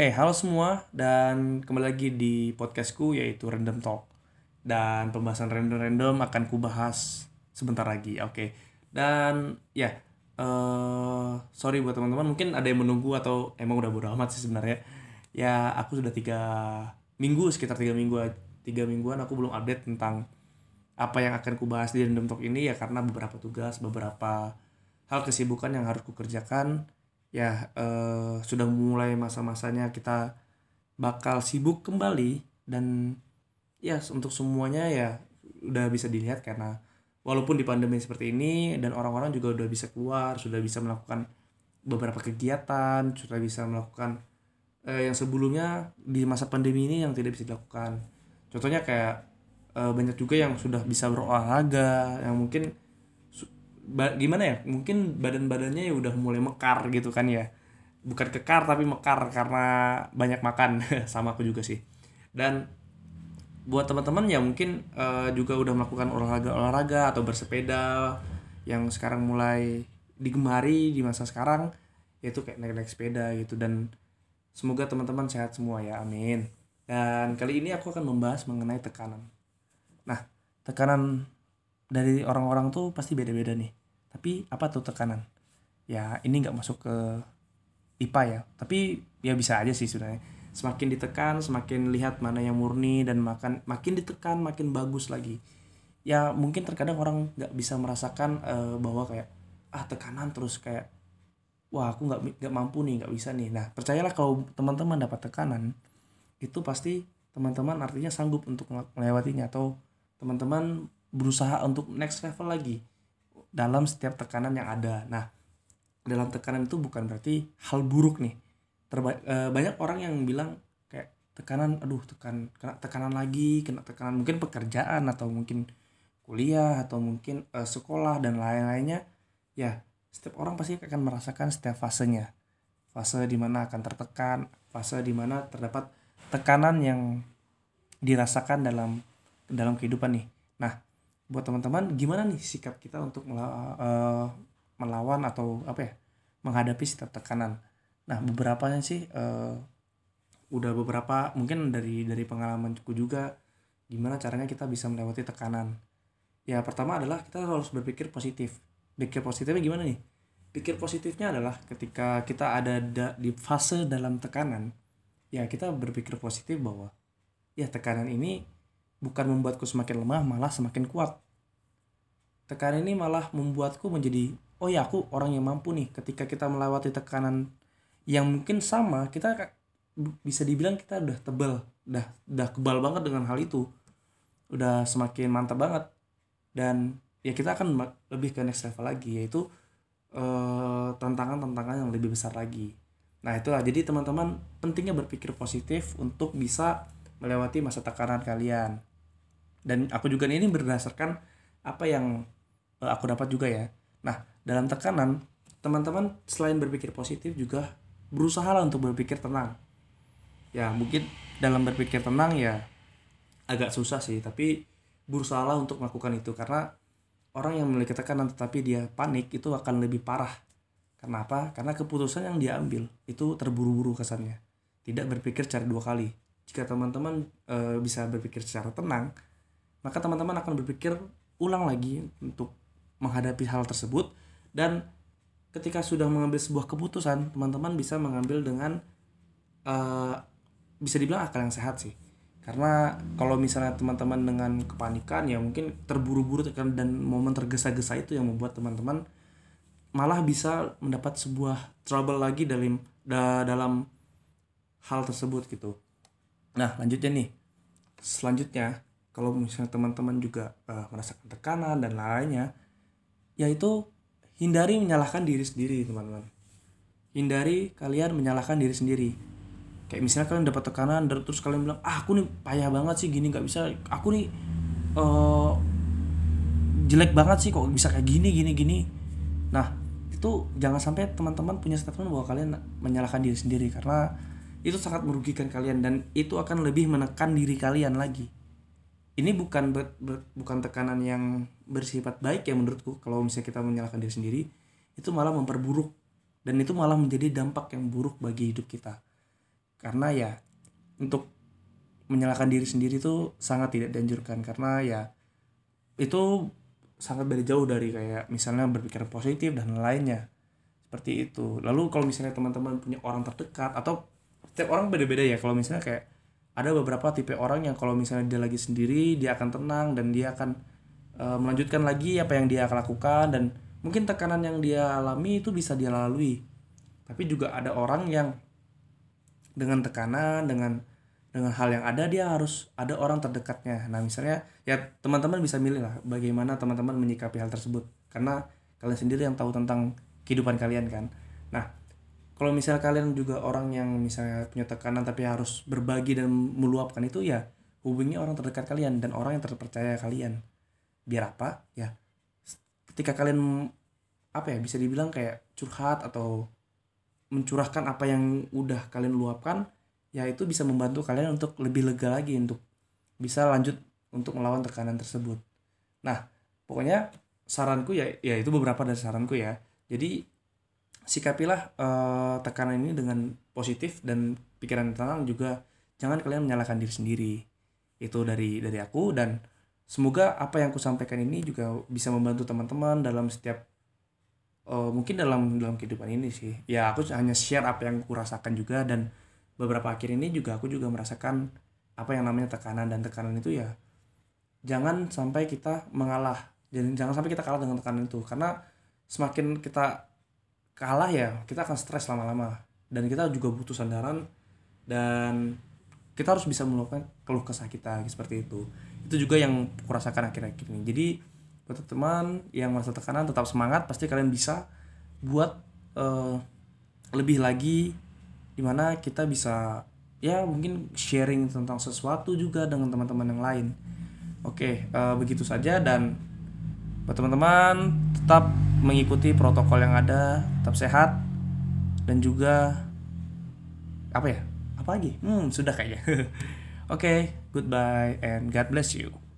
Oke, halo semua dan kembali lagi di podcastku yaitu Random Talk. Dan pembahasan random-random akan kubahas sebentar lagi. Oke. Dan sorry buat teman-teman, mungkin ada yang menunggu atau emang udah bodo amat sih sebenarnya. Ya, aku sudah 3 mingguan aku belum update tentang apa yang akan kubahas di Random Talk ini, ya karena beberapa tugas, beberapa hal kesibukan yang harus kukerjakan. Sudah mulai masa-masanya kita bakal sibuk kembali, dan untuk semuanya udah bisa dilihat karena walaupun di pandemi seperti ini dan orang-orang juga udah bisa keluar, sudah bisa melakukan beberapa kegiatan, sudah bisa melakukan yang sebelumnya di masa pandemi ini yang tidak bisa dilakukan. Contohnya kayak banyak juga yang sudah bisa berolahraga, yang mungkin mungkin badan-badannya udah mulai mekar gitu kan ya. Bukan kekar tapi mekar karena banyak makan sama aku juga sih. Dan buat teman-teman mungkin juga udah melakukan olahraga atau bersepeda yang sekarang mulai digemari di masa sekarang, yaitu kayak naik-naik sepeda gitu. Dan semoga teman-teman sehat semua ya, amin. Dan kali ini aku akan membahas mengenai tekanan. Nah, tekanan dari orang-orang tuh pasti beda-beda nih. Tapi apa tuh tekanan? Ya ini gak masuk ke IPA ya. Tapi ya bisa aja sih sebenarnya. Semakin ditekan, semakin lihat mana yang murni. Dan makin ditekan, makin bagus lagi. Ya mungkin terkadang orang gak bisa merasakan bahwa kayak tekanan terus kayak wah aku gak mampu nih, gak bisa nih. Nah percayalah kalau teman-teman dapat tekanan, itu pasti teman-teman artinya sanggup untuk melewatinya. Atau teman-teman berusaha untuk next level lagi dalam setiap tekanan yang ada. Nah, dalam tekanan itu bukan berarti hal buruk nih. Banyak orang yang bilang kayak kena tekanan lagi, mungkin pekerjaan atau mungkin kuliah atau mungkin sekolah dan lain-lainnya. Ya, setiap orang pasti akan merasakan setiap fasenya. Fase di mana akan tertekan, fase di mana terdapat tekanan yang dirasakan dalam kehidupan nih. Nah, buat teman-teman, gimana nih sikap kita untuk melawan atau menghadapi setiap tekanan? Nah, beberapanya sih udah beberapa mungkin dari pengalamanku juga, gimana caranya kita bisa melewati tekanan. Ya, pertama adalah kita harus berpikir positif. Pikir positifnya gimana nih? Pikir positifnya adalah ketika kita ada di fase dalam tekanan, ya kita berpikir positif bahwa ya tekanan ini bukan membuatku semakin lemah, malah semakin kuat. Tekanan ini malah membuatku menjadi, aku orang yang mampu nih. Ketika kita melewati tekanan yang mungkin sama, kita bisa dibilang kita udah tebal, udah kebal banget dengan hal itu. Udah semakin mantap banget. Dan ya kita akan lebih ke next level lagi, yaitu tantangan-tantangan yang lebih besar lagi. Nah itulah, jadi teman-teman pentingnya berpikir positif untuk bisa melewati masa tekanan kalian. Dan aku juga ini berdasarkan apa yang aku dapat juga ya. Nah, dalam tekanan, teman-teman selain berpikir positif juga berusahalah untuk berpikir tenang. Ya, mungkin dalam berpikir tenang ya agak susah sih, tapi berusahalah untuk melakukan itu. Karena orang yang memiliki tekanan tetapi dia panik itu akan lebih parah. Kenapa? Karena keputusan yang dia ambil itu terburu-buru kesannya. Tidak berpikir secara dua kali. Jika teman-teman bisa berpikir secara tenang, maka teman-teman akan berpikir ulang lagi untuk menghadapi hal tersebut. Dan ketika sudah mengambil sebuah keputusan, teman-teman bisa mengambil dengan bisa dibilang akal yang sehat sih. Karena kalau misalnya teman-teman dengan kepanikan, ya mungkin terburu-buru dan momen tergesa-gesa itu yang membuat teman-teman malah bisa mendapat sebuah trouble lagi dalam hal tersebut gitu. Nah selanjutnya kalau misalnya teman-teman juga merasakan tekanan dan lainnya, yaitu hindari menyalahkan diri sendiri. Teman-teman, hindari kalian menyalahkan diri sendiri. Kayak misalnya kalian dapat tekanan terus kalian bilang aku nih payah banget sih gini, nggak bisa, aku nih jelek banget sih, kok bisa kayak gini. Nah itu jangan sampai teman-teman punya statement bahwa kalian menyalahkan diri sendiri, karena itu sangat merugikan kalian dan itu akan lebih menekan diri kalian lagi. Ini bukan tekanan yang bersifat baik ya menurutku. Kalau misalnya kita menyalahkan diri sendiri, itu malah memperburuk dan itu malah menjadi dampak yang buruk bagi hidup kita. Karena ya untuk menyalahkan diri sendiri itu sangat tidak dianjurkan, karena ya itu sangat beda jauh dari kayak misalnya berpikir positif dan lainnya. Seperti itu. Lalu kalau misalnya teman-teman punya orang terdekat, atau setiap orang beda-beda ya, kalau misalnya kayak ada beberapa tipe orang yang kalau misalnya dia lagi sendiri, dia akan tenang dan dia akan melanjutkan lagi apa yang dia lakukan, dan mungkin tekanan yang dia alami itu bisa dia lalui. Tapi juga ada orang yang dengan tekanan, dengan hal yang ada, dia harus ada orang terdekatnya. Nah misalnya ya teman-teman bisa milih lah bagaimana teman-teman menyikapi hal tersebut, karena kalian sendiri yang tahu tentang kehidupan kalian kan. Nah kalau misalnya kalian juga orang yang misalnya punya tekanan tapi harus berbagi dan meluapkan itu, ya hubungi orang terdekat kalian dan orang yang terpercaya kalian. Biar apa? Ya ketika kalian bisa dibilang kayak curhat atau mencurahkan apa yang udah kalian luapkan, ya itu bisa membantu kalian untuk lebih lega lagi, untuk bisa lanjut untuk melawan tekanan tersebut. Nah pokoknya saranku ya itu beberapa dari saranku ya. Jadi sikapilah tekanan ini dengan positif dan pikiran tenang juga. Jangan kalian menyalahkan diri sendiri. Itu dari aku, dan semoga apa yang aku sampaikan ini juga bisa membantu teman-teman dalam setiap mungkin dalam kehidupan ini sih. Ya aku hanya share apa yang aku rasakan juga, dan beberapa akhir ini juga aku juga merasakan apa yang namanya tekanan, dan tekanan itu ya jangan sampai kita mengalah. Jangan sampai kita kalah dengan tekanan itu, karena semakin kita kalah ya kita akan stres lama-lama, dan kita juga butuh sandaran, dan kita harus bisa meluapkan keluh kesah kita seperti itu. Itu juga yang kurasakan akhir-akhir ini. Jadi buat teman yang merasa tekanan, tetap semangat, pasti kalian bisa buat lebih lagi, dimana kita bisa ya mungkin sharing tentang sesuatu juga dengan teman-teman yang lain. Oke, begitu saja, dan buat teman-teman tetap mengikuti protokol yang ada, tetap sehat, dan juga apa lagi? Sudah kayaknya. Okay, goodbye and God bless you.